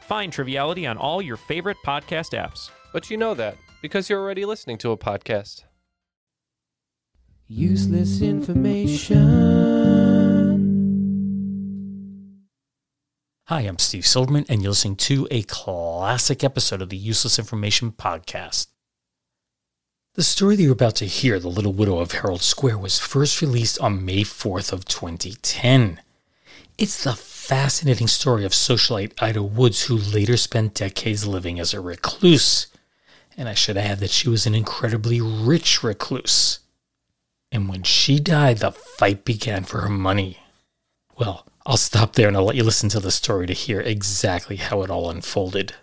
Find Triviality on all your favorite podcast apps. But you know that, because you're already listening to a podcast. Useless information. Hi, I'm Steve Silverman, and you're listening to a classic episode of the Useless Information Podcast. The story that you're about to hear, The Little Widow of Herald Square, was first released on May 4th of 2010. It's the fascinating story of socialite Ida Wood, who later spent decades living as a recluse. And I should add that she was an incredibly rich recluse. And when she died, the fight began for her money. Well, I'll stop there and I'll let you listen to the story to hear exactly how it all unfolded.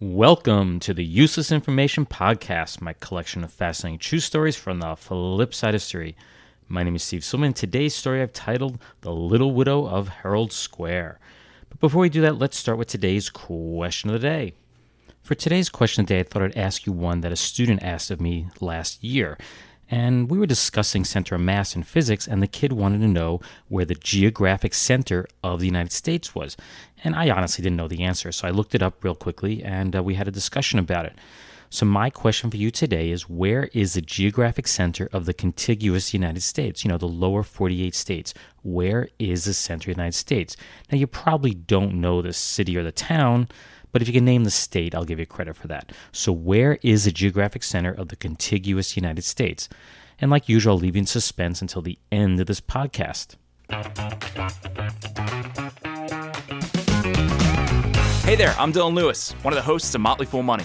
Welcome to the Useless Information Podcast, my collection of fascinating true stories from the flip side of history. My name is Steve Silverman. Today's story I've titled The Little Widow of Herald Square. But before we do that, let's start with today's question of the day. For today's question of the day, I thought I'd ask you one that a student asked of me last year. And we were discussing center of mass in physics, and the kid wanted to know where the geographic center of the United States was. And I honestly didn't know the answer, so I looked it up real quickly, and we had a discussion about it. So my question for you today is, where is the geographic center of the contiguous United States? You know, the lower 48 states. Where is the center of the United States? Now, you probably don't know the city or the town, but if you can name the state, I'll give you credit for that. So where is the geographic center of the contiguous United States? And like usual, I'll leave you in suspense until the end of this podcast. Hey there, I'm Dylan Lewis, one of the hosts of Motley Fool Money.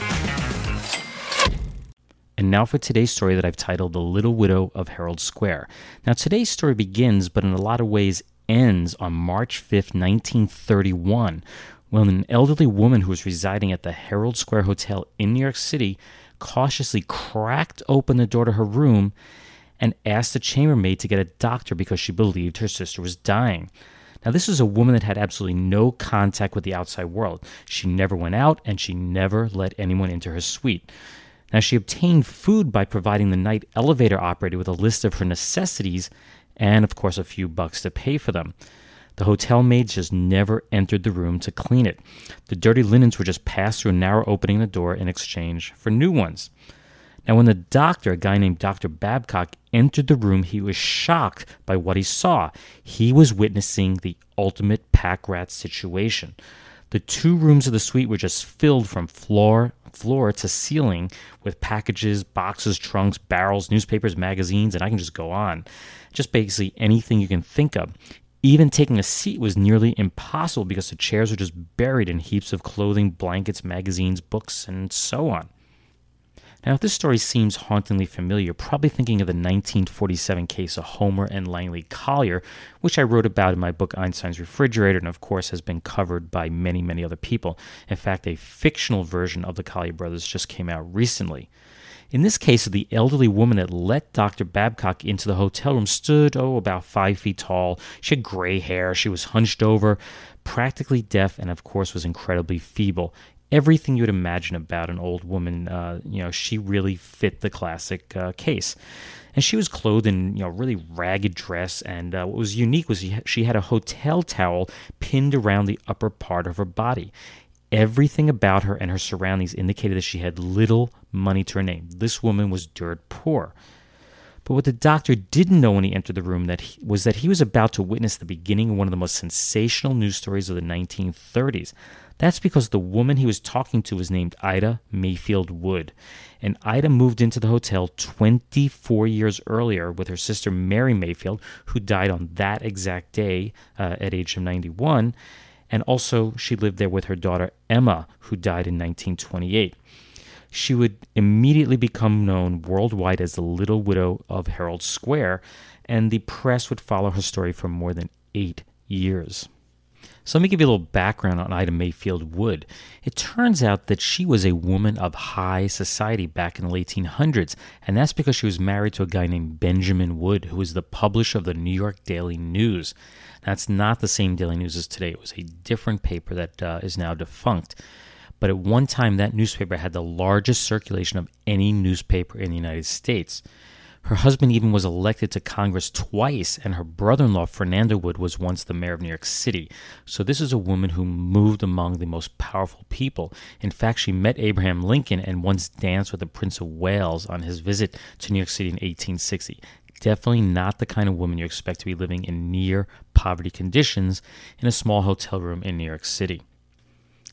And now for today's story that I've titled The Little Widow of Herald Square. Now, today's story begins, but in a lot of ways ends, on March 5th, 1931, when an elderly woman who was residing at the Herald Square Hotel in New York City cautiously cracked open the door to her room and asked the chambermaid to get a doctor because she believed her sister was dying. Now, this was a woman that had absolutely no contact with the outside world. She never went out, and she never let anyone into her suite. Now, she obtained food by providing the night elevator operator with a list of her necessities and, of course, a few bucks to pay for them. The hotel maids just never entered the room to clean it. The dirty linens were just passed through a narrow opening in the door in exchange for new ones. Now, when the doctor, a guy named Dr. Babcock, entered the room, he was shocked by what he saw. He was witnessing the ultimate pack rat situation. The two rooms of the suite were just filled from floor to ceiling with packages, boxes, trunks, barrels, newspapers, magazines, and I can just go on. Just basically anything you can think of. Even taking a seat was nearly impossible because the chairs were just buried in heaps of clothing, blankets, magazines, books, and so on. Now, if this story seems hauntingly familiar, you're probably thinking of the 1947 case of Homer and Langley Collier, which I wrote about in my book Einstein's Refrigerator, and of course has been covered by many, many other people. In fact, a fictional version of the Collier brothers just came out recently. In this case, the elderly woman that let Dr. Babcock into the hotel room stood, about 5 feet tall. She had gray hair, she was hunched over, practically deaf, and of course was incredibly feeble. everything you'd imagine about an old woman. She really fit the classic case. And she was clothed in, really ragged dress, and what was unique was she had a hotel towel pinned around the upper part of her body. Everything about her and her surroundings indicated that she had little money to her name. This woman was dirt poor. But what the doctor didn't know when he entered the room was that he was about to witness the beginning of one of the most sensational news stories of the 1930s. That's because the woman he was talking to was named Ida Mayfield Wood, and Ida moved into the hotel 24 years earlier with her sister Mary Mayfield, who died on that exact day at age of 91, and also she lived there with her daughter Emma, who died in 1928. She would immediately become known worldwide as the Little Widow of Herald Square, and the press would follow her story for more than 8 years. So let me give you a little background on Ida Mayfield Wood. It turns out that she was a woman of high society back in the late 1800s, and that's because she was married to a guy named Benjamin Wood, who was the publisher of the New York Daily News. That's not the same Daily News as today. It was a different paper that is now defunct. But at one time, that newspaper had the largest circulation of any newspaper in the United States. Her husband even was elected to Congress twice, and her brother-in-law, Fernando Wood, was once the mayor of New York City. So this is a woman who moved among the most powerful people. In fact, she met Abraham Lincoln and once danced with the Prince of Wales on his visit to New York City in 1860. Definitely not the kind of woman you expect to be living in near-poverty conditions in a small hotel room in New York City.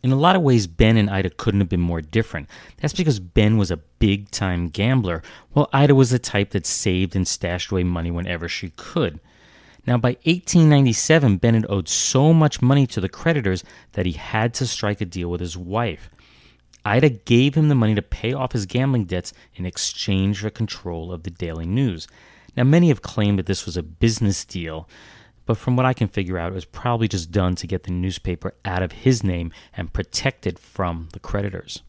In a lot of ways, Ben and Ida couldn't have been more different. That's because Ben was a big-time gambler, while Ida was the type that saved and stashed away money whenever she could. Now, by 1897, Ben had owed so much money to the creditors that he had to strike a deal with his wife. Ida gave him the money to pay off his gambling debts in exchange for control of the Daily News. Now, many have claimed that this was a business deal, but from what I can figure out, it was probably just done to get the newspaper out of his name and protect it from the creditors.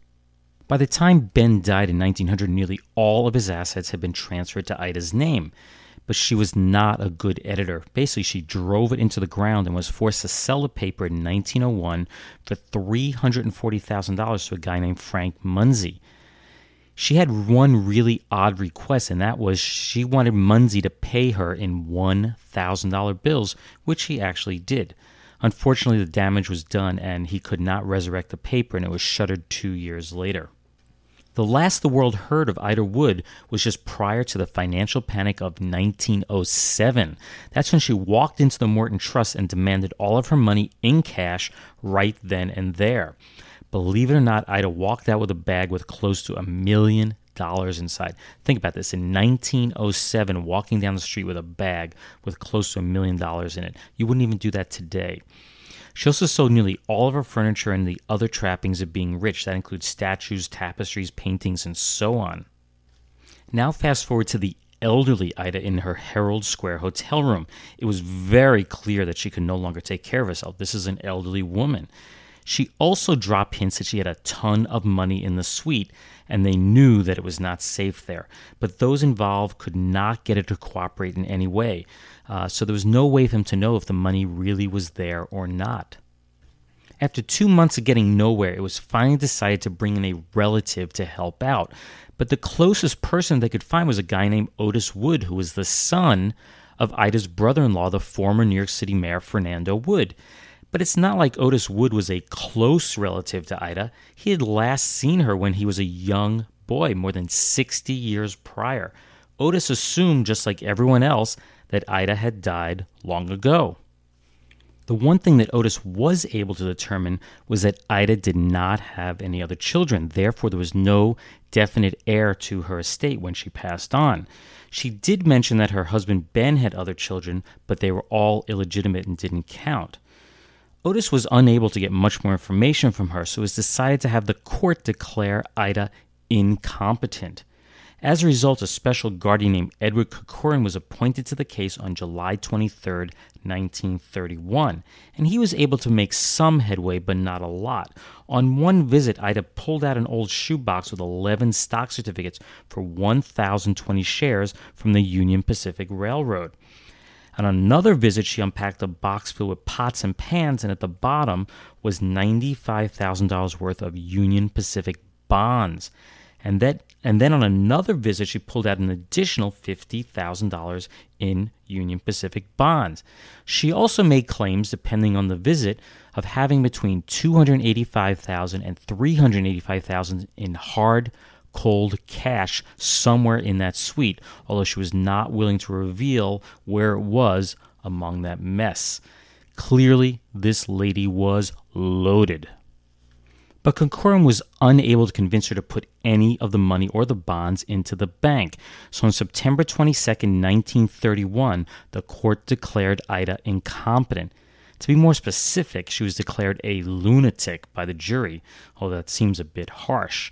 By the time Ben died in 1900, nearly all of his assets had been transferred to Ida's name, but she was not a good editor. Basically, she drove it into the ground and was forced to sell the paper in 1901 for $340,000 to a guy named Frank Munsey. She had one really odd request, and that was she wanted Munsey to pay her in $1,000 bills, which he actually did. Unfortunately, the damage was done, and he could not resurrect the paper, and it was shuttered 2 years later. The last the world heard of Ida Wood was just prior to the financial panic of 1907. That's when she walked into the Morton Trust and demanded all of her money in cash right then and there. Believe it or not, Ida walked out with a bag with close to $1 million inside. Think about this. In 1907, walking down the street with a bag with close to $1 million in it. You wouldn't even do that today. She also sold nearly all of her furniture and the other trappings of being rich. That includes statues, tapestries, paintings, and so on. Now fast forward to the elderly Ida in her Herald Square hotel room. It was very clear that she could no longer take care of herself. This is an elderly woman. She also dropped hints that she had a ton of money in the suite, and they knew that it was not safe there. But those involved could not get her to cooperate in any way, so there was no way for them to know if the money really was there or not. After 2 months of getting nowhere, it was finally decided to bring in a relative to help out. But the closest person they could find was a guy named Otis Wood, who was the son of Ida's brother-in-law, the former New York City mayor, Fernando Wood. But it's not like Otis Wood was a close relative to Ida. He had last seen her when he was a young boy, more than 60 years prior. Otis assumed, just like everyone else, that Ida had died long ago. The one thing that Otis was able to determine was that Ida did not have any other children. Therefore, there was no definite heir to her estate when she passed on. She did mention that her husband Ben had other children, but they were all illegitimate and didn't count. Otis was unable to get much more information from her, so it was decided to have the court declare Ida incompetent. As a result, a special guardian named Edward Kukorin was appointed to the case on July 23, 1931, and he was able to make some headway, but not a lot. On one visit, Ida pulled out an old shoebox with 11 stock certificates for 1,020 shares from the Union Pacific Railroad. On another visit, she unpacked a box filled with pots and pans, and at the bottom was $95,000 worth of Union Pacific bonds. And then on another visit, she pulled out an additional $50,000 in Union Pacific bonds. She also made claims, depending on the visit, of having between $285,000 and $385,000 in hard, cold cash somewhere in that suite, although she was not willing to reveal where it was among that mess. Clearly, this lady was loaded. But Kukorin was unable to convince her to put any of the money or the bonds into the bank. So on September 22, 1931, the court declared Ida incompetent. To be more specific, she was declared a lunatic by the jury, although that seems a bit harsh.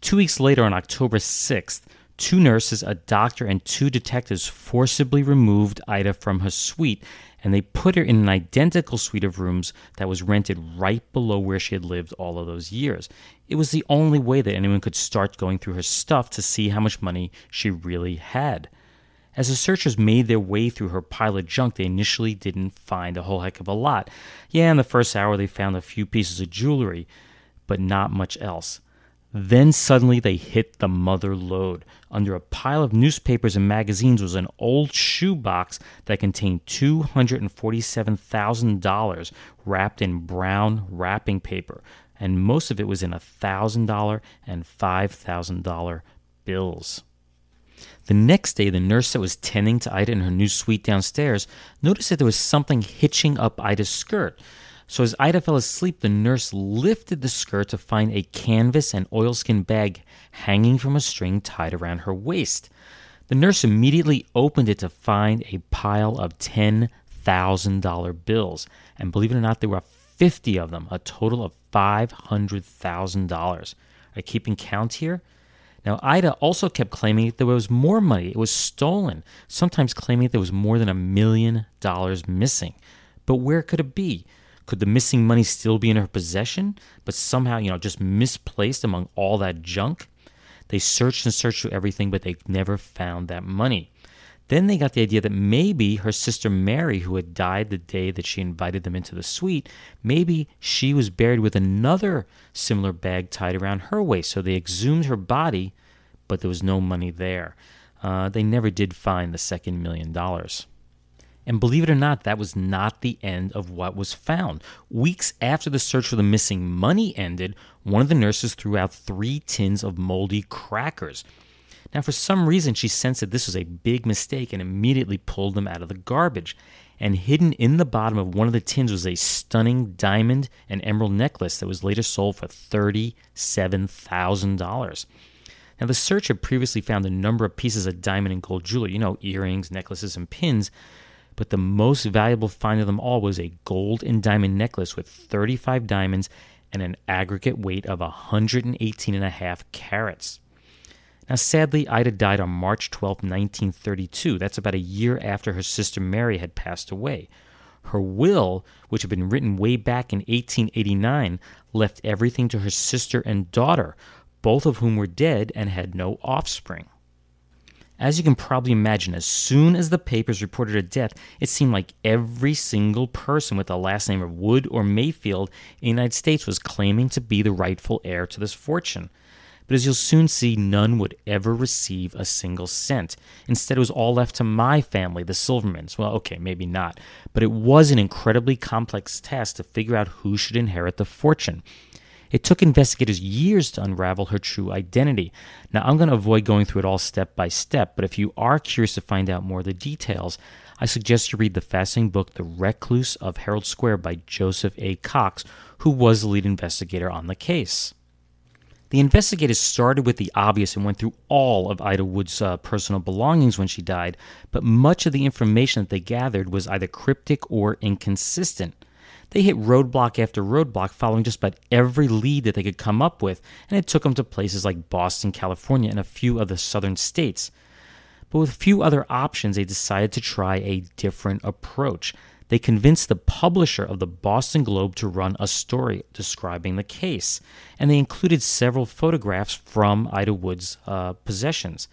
2 weeks later, on October 6th, two nurses, a doctor, and two detectives forcibly removed Ida from her suite, and they put her in an identical suite of rooms that was rented right below where she had lived all of those years. It was the only way that anyone could start going through her stuff to see how much money she really had. As the searchers made their way through her pile of junk, they initially didn't find a whole heck of a lot. Yeah, in the first hour they found a few pieces of jewelry, but not much else. Then suddenly they hit the mother lode. Under a pile of newspapers and magazines was an old shoebox that contained $247,000 wrapped in brown wrapping paper, and most of it was in $1,000 and $5,000 bills. The next day, the nurse that was tending to Ida in her new suite downstairs noticed that there was something hitching up Ida's skirt. So as Ida fell asleep, the nurse lifted the skirt to find a canvas and oilskin bag hanging from a string tied around her waist. The nurse immediately opened it to find a pile of $10,000 bills. And believe it or not, there were 50 of them, a total of $500,000. Are you keeping count here? Now, Ida also kept claiming that there was more money. It was stolen, sometimes claiming that there was more than $1 million missing. But where could it be? Could the missing money still be in her possession, but somehow, just misplaced among all that junk? They searched and searched through everything, but they never found that money. Then they got the idea that maybe her sister Mary, who had died the day that she invited them into the suite, maybe she was buried with another similar bag tied around her waist. So they exhumed her body, but there was no money there. They never did find the second $1 million. And believe it or not, that was not the end of what was found. Weeks after the search for the missing money ended, one of the nurses threw out 3 tins of moldy crackers. Now, for some reason, she sensed that this was a big mistake and immediately pulled them out of the garbage. And hidden in the bottom of one of the tins was a stunning diamond and emerald necklace that was later sold for $37,000. Now, the search had previously found a number of pieces of diamond and gold jewelry, earrings, necklaces, and pins. But the most valuable find of them all was a gold and diamond necklace with 35 diamonds and an aggregate weight of 118.5 carats. Now, sadly, Ida died on March 12, 1932. That's about a year after her sister Mary had passed away. Her will, which had been written way back in 1889, left everything to her sister and daughter, both of whom were dead and had no offspring. As you can probably imagine, as soon as the papers reported her death, it seemed like every single person with the last name of Wood or Mayfield in the United States was claiming to be the rightful heir to this fortune. But as you'll soon see, none would ever receive a single cent. Instead, it was all left to my family, the Silvermans. Well, okay, maybe not. But it was an incredibly complex task to figure out who should inherit the fortune. It took investigators years to unravel her true identity. Now, I'm going to avoid going through it all step by step, but if you are curious to find out more of the details, I suggest you read the fascinating book, The Recluse of Herald Square by Joseph A. Cox, who was the lead investigator on the case. The investigators started with the obvious and went through all of Ida Wood's personal belongings when she died, but much of the information that they gathered was either cryptic or inconsistent. They hit roadblock after roadblock, following just about every lead that they could come up with, and it took them to places like Boston, California, and a few of the southern states. But with few other options, they decided to try a different approach. They convinced the publisher of the Boston Globe to run a story describing the case, and they included several photographs from Ida Wood's possessions.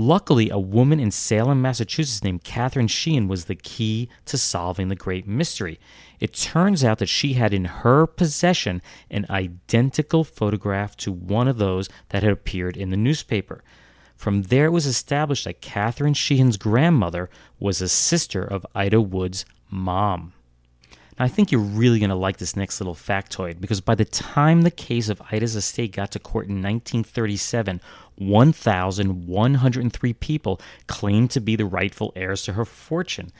Luckily, a woman in Salem, Massachusetts named Catherine Sheehan was the key to solving the great mystery. It turns out that she had in her possession an identical photograph to one of those that had appeared in the newspaper. From there, it was established that Catherine Sheehan's grandmother was a sister of Ida Wood's mom. Now, I think you're really going to like this next little factoid, because by the time the case of Ida's estate got to court in 1937, 1,103 people claimed to be the rightful heirs to her fortune.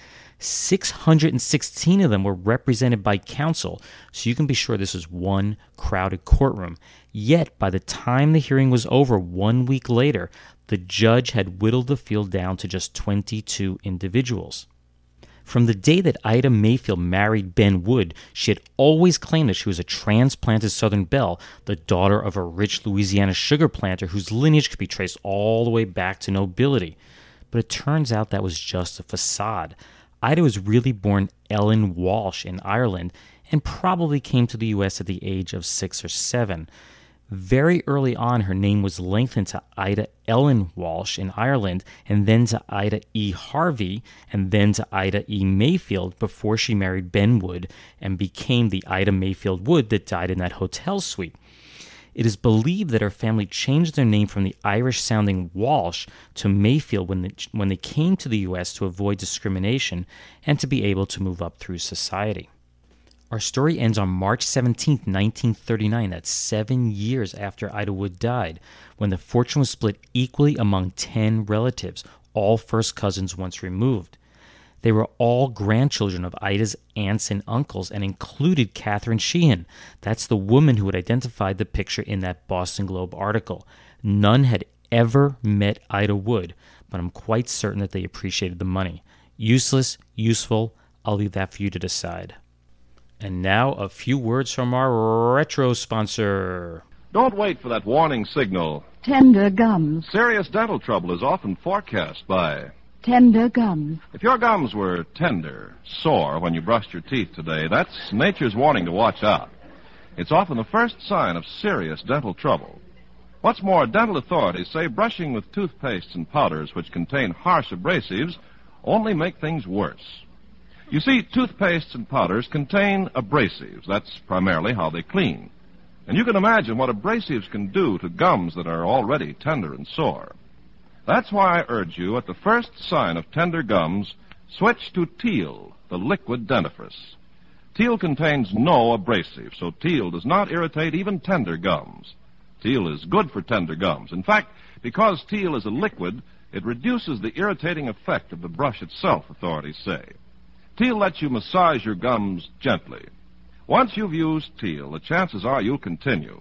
616 of them were represented by counsel, so you can be sure this was one crowded courtroom. Yet, by the time the hearing was over 1 week later, the judge had whittled the field down to just 22 individuals. From the day that Ida Mayfield married Ben Wood, she had always claimed that she was a transplanted Southern belle, the daughter of a rich Louisiana sugar planter whose lineage could be traced all the way back to nobility. But it turns out that was just a facade. Ida was really born Ellen Walsh in Ireland and probably came to the U.S. at the age of 6 or 7. Very early on, her name was lengthened to Ida Ellen Walsh in Ireland, and then to Ida E. Harvey, and then to Ida E. Mayfield before she married Ben Wood and became the Ida Mayfield Wood that died in that hotel suite. It is believed that her family changed their name from the Irish-sounding Walsh to Mayfield when they came to the U.S. to avoid discrimination and to be able to move up through society. Our story ends on March 17, 1939, that's 7 years after Ida Wood died, when the fortune was split equally among 10 relatives, all first cousins once removed. They were all grandchildren of Ida's aunts and uncles and included Catherine Sheehan. That's the woman who had identified the picture in that Boston Globe article. None had ever met Ida Wood, but I'm quite certain that they appreciated the money. Useless, useful, I'll leave that for you to decide. And now, a few words from our retro sponsor. Don't wait for that warning signal. Tender gums. Serious dental trouble is often forecast by tender gums. If your gums were tender, sore when you brushed your teeth today, that's nature's warning to watch out. It's often the first sign of serious dental trouble. What's more, dental authorities say brushing with toothpastes and powders which contain harsh abrasives only make things worse. You see, toothpastes and powders contain abrasives. That's primarily how they clean. And you can imagine what abrasives can do to gums that are already tender and sore. That's why I urge you, at the first sign of tender gums, switch to Teel, the liquid dentifrice. Teel contains no abrasive, so Teel does not irritate even tender gums. Teel is good for tender gums. In fact, because Teel is a liquid, it reduces the irritating effect of the brush itself, authorities say. Teel lets you massage your gums gently. Once you've used Teel, the chances are you'll continue.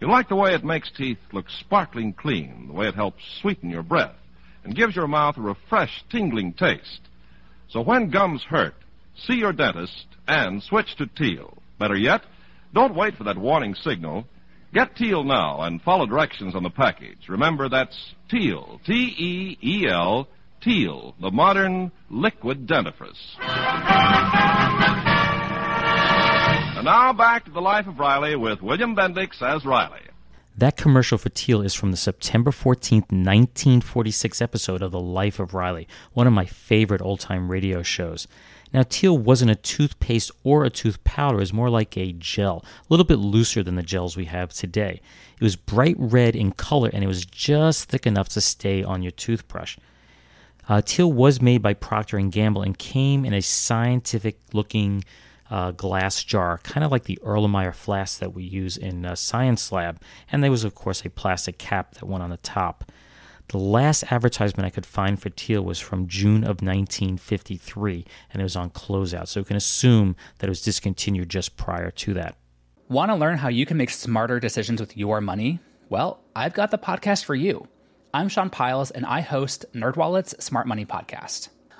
You'll like the way it makes teeth look sparkling clean, the way it helps sweeten your breath, and gives your mouth a refreshed, tingling taste. So when gums hurt, see your dentist and switch to Teel. Better yet, don't wait for that warning signal. Get Teel now and follow directions on the package. Remember, that's Teel, T-E-E-L, Teel, the modern liquid dentifrice. And now back to The Life of Riley with William Bendix as Riley. That commercial for Teel is from the September 14th, 1946 episode of The Life of Riley, one of my favorite old-time radio shows. Now, Teel wasn't a toothpaste or a tooth powder. It was more like a gel, a little bit looser than the gels we have today. It was bright red in color, and it was just thick enough to stay on your toothbrush. Teel was made by Procter & Gamble and came in a scientific-looking glass jar, kind of like the Erlenmeyer flask that we use in Science Lab, and there was, of course, a plastic cap that went on the top. The last advertisement I could find for Teel was from June of 1953, and it was on Closeout, so you can assume that it was discontinued just prior to that. Want to learn how you can make smarter decisions with your money? Well, I've got the podcast for you. I'm Sean Piles, and I host NerdWallet's Smart Money Podcast.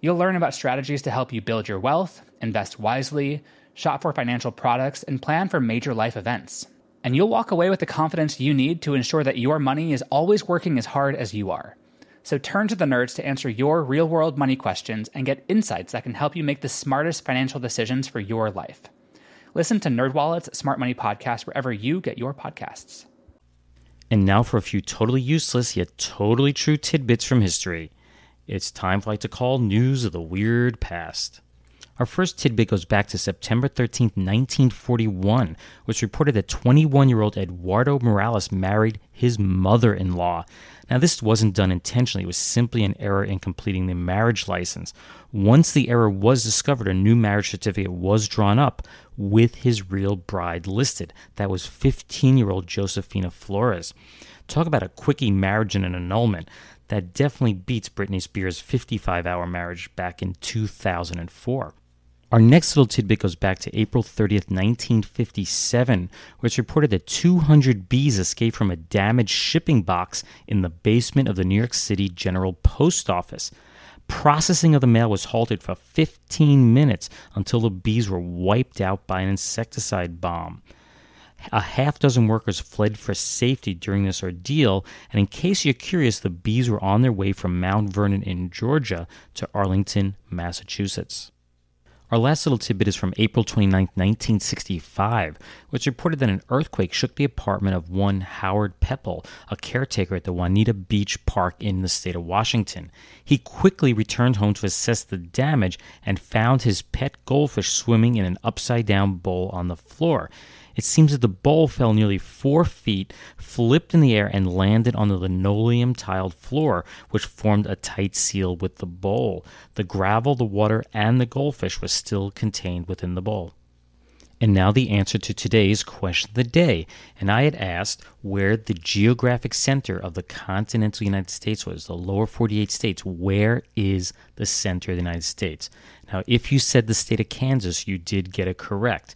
You'll learn about strategies to help you build your wealth, invest wisely, shop for financial products, and plan for major life events. And you'll walk away with the confidence you need to ensure that your money is always working as hard as you are. So turn to the nerds to answer your real-world money questions and get insights that can help you make the smartest financial decisions for your life. Listen to NerdWallet's Smart Money Podcast wherever you get your podcasts. And now for a few totally useless yet totally true tidbits from history. It's time for to call news of the weird past. Our first tidbit goes back to September 13, 1941, which reported that 21-year-old Eduardo Morales married his mother-in-law. Now, this wasn't done intentionally. It was simply an error in completing the marriage license. Once the error was discovered, a new marriage certificate was drawn up with his real bride listed. That was 15-year-old Josefina Flores. Talk about a quickie marriage and an annulment. That definitely beats Britney Spears' 55-hour marriage back in 2004. Our next little tidbit goes back to April 30th, 1957, where it's reported that 200 bees escaped from a damaged shipping box in the basement of the New York City General Post Office. Processing of the mail was halted for 15 minutes until the bees were wiped out by an insecticide bomb. A half dozen workers fled for safety during this ordeal, and in case you're curious, the bees were on their way from Mount Vernon in Georgia to Arlington, Massachusetts. Our last little tidbit is from April 29, 1965, which reported that an earthquake shook the apartment of one Howard Peppel, a caretaker at the Juanita Beach Park in the state of Washington. He quickly returned home to assess the damage and found his pet goldfish swimming in an upside-down bowl on the floor. It seems that the bowl fell nearly 4 feet, flipped in the air, and landed on the linoleum-tiled floor, which formed a tight seal with the bowl. The gravel, the water, and the goldfish was still contained within the bowl. And now the answer to today's question of the day. And I had asked where the geographic center of the continental United States was, the lower 48 states. Where is the center of the United States? Now, if you said the state of Kansas, you did get it correct.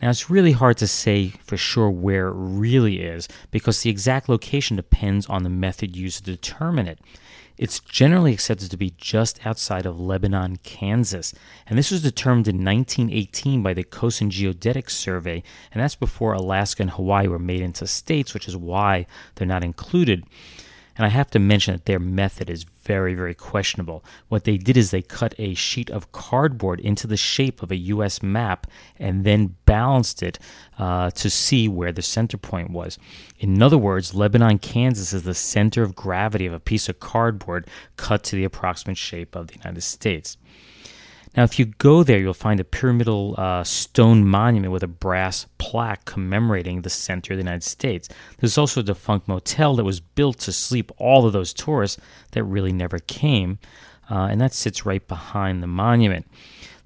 Now, it's really hard to say for sure where it really is because the exact location depends on the method used to determine it. It's generally accepted to be just outside of Lebanon, Kansas, and this was determined in 1918 by the Coast and Geodetic Survey, and that's before Alaska and Hawaii were made into states, which is why they're not included. And I have to mention that their method is very, very questionable. What they did is they cut a sheet of cardboard into the shape of a U.S. map and then balanced it to see where the center point was. In other words, Lebanon, Kansas is the center of gravity of a piece of cardboard cut to the approximate shape of the United States. Now, if you go there, you'll find a pyramidal stone monument with a brass plaque commemorating the center of the United States. There's also a defunct motel that was built to sleep all of those tourists that really never came, and that sits right behind the monument.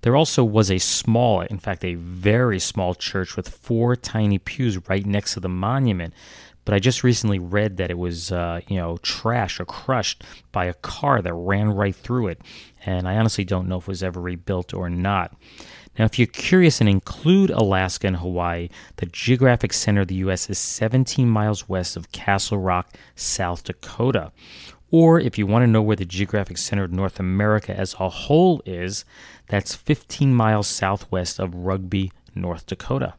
There also was a small, in fact, a very small church with 4 tiny pews right next to the monument. But I just recently read that it was, trashed or crushed by a car that ran right through it. And I honestly don't know if it was ever rebuilt or not. Now, if you're curious and include Alaska and Hawaii, the geographic center of the U.S. is 17 miles west of Castle Rock, South Dakota. Or if you want to know where the geographic center of North America as a whole is, that's 15 miles southwest of Rugby, North Dakota.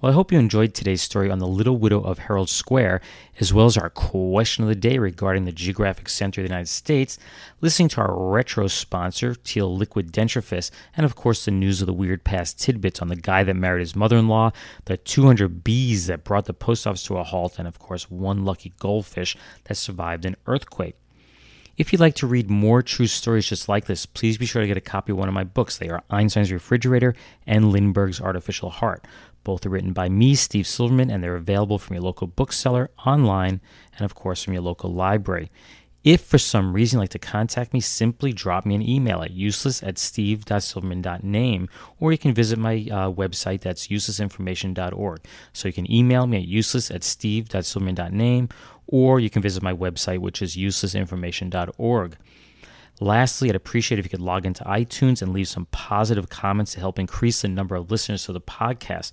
Well, I hope you enjoyed today's story on the Little Widow of Herald Square, as well as our question of the day regarding the geographic center of the United States, listening to our retro sponsor, Teel Liquid Dentifrice, and of course the news of the weird past tidbits on the guy that married his mother-in-law, the 200 bees that brought the post office to a halt, and of course one lucky goldfish that survived an earthquake. If you'd like to read more true stories just like this, please be sure to get a copy of one of my books. They are Einstein's Refrigerator and Lindbergh's Artificial Heart. Both are written by me, Steve Silverman, and they're available from your local bookseller, online, and of course from your local library. If for some reason you'd like to contact me, simply drop me an email at useless@steve.silverman.name, or you can visit my website, that's uselessinformation.org. So you can email me at useless@steve.silverman.name, or you can visit my website, which is uselessinformation.org. Lastly, I'd appreciate if you could log into iTunes and leave some positive comments to help increase the number of listeners to the podcast.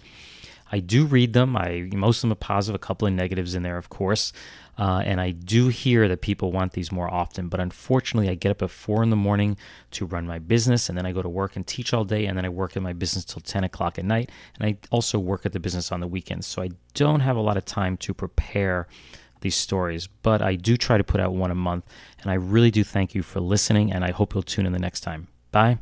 I do read them. Most of them are positive, a couple of negatives in there, of course. And I do hear that people want these more often, but unfortunately I get up at 4 a.m. to run my business, and then I go to work and teach all day, and then I work in my business till 10 p.m. at night, and I also work at the business on the weekends. So I don't have a lot of time to prepare these stories, but I do try to put out one a month, and I really do thank you for listening, and I hope you'll tune in the next time. Bye.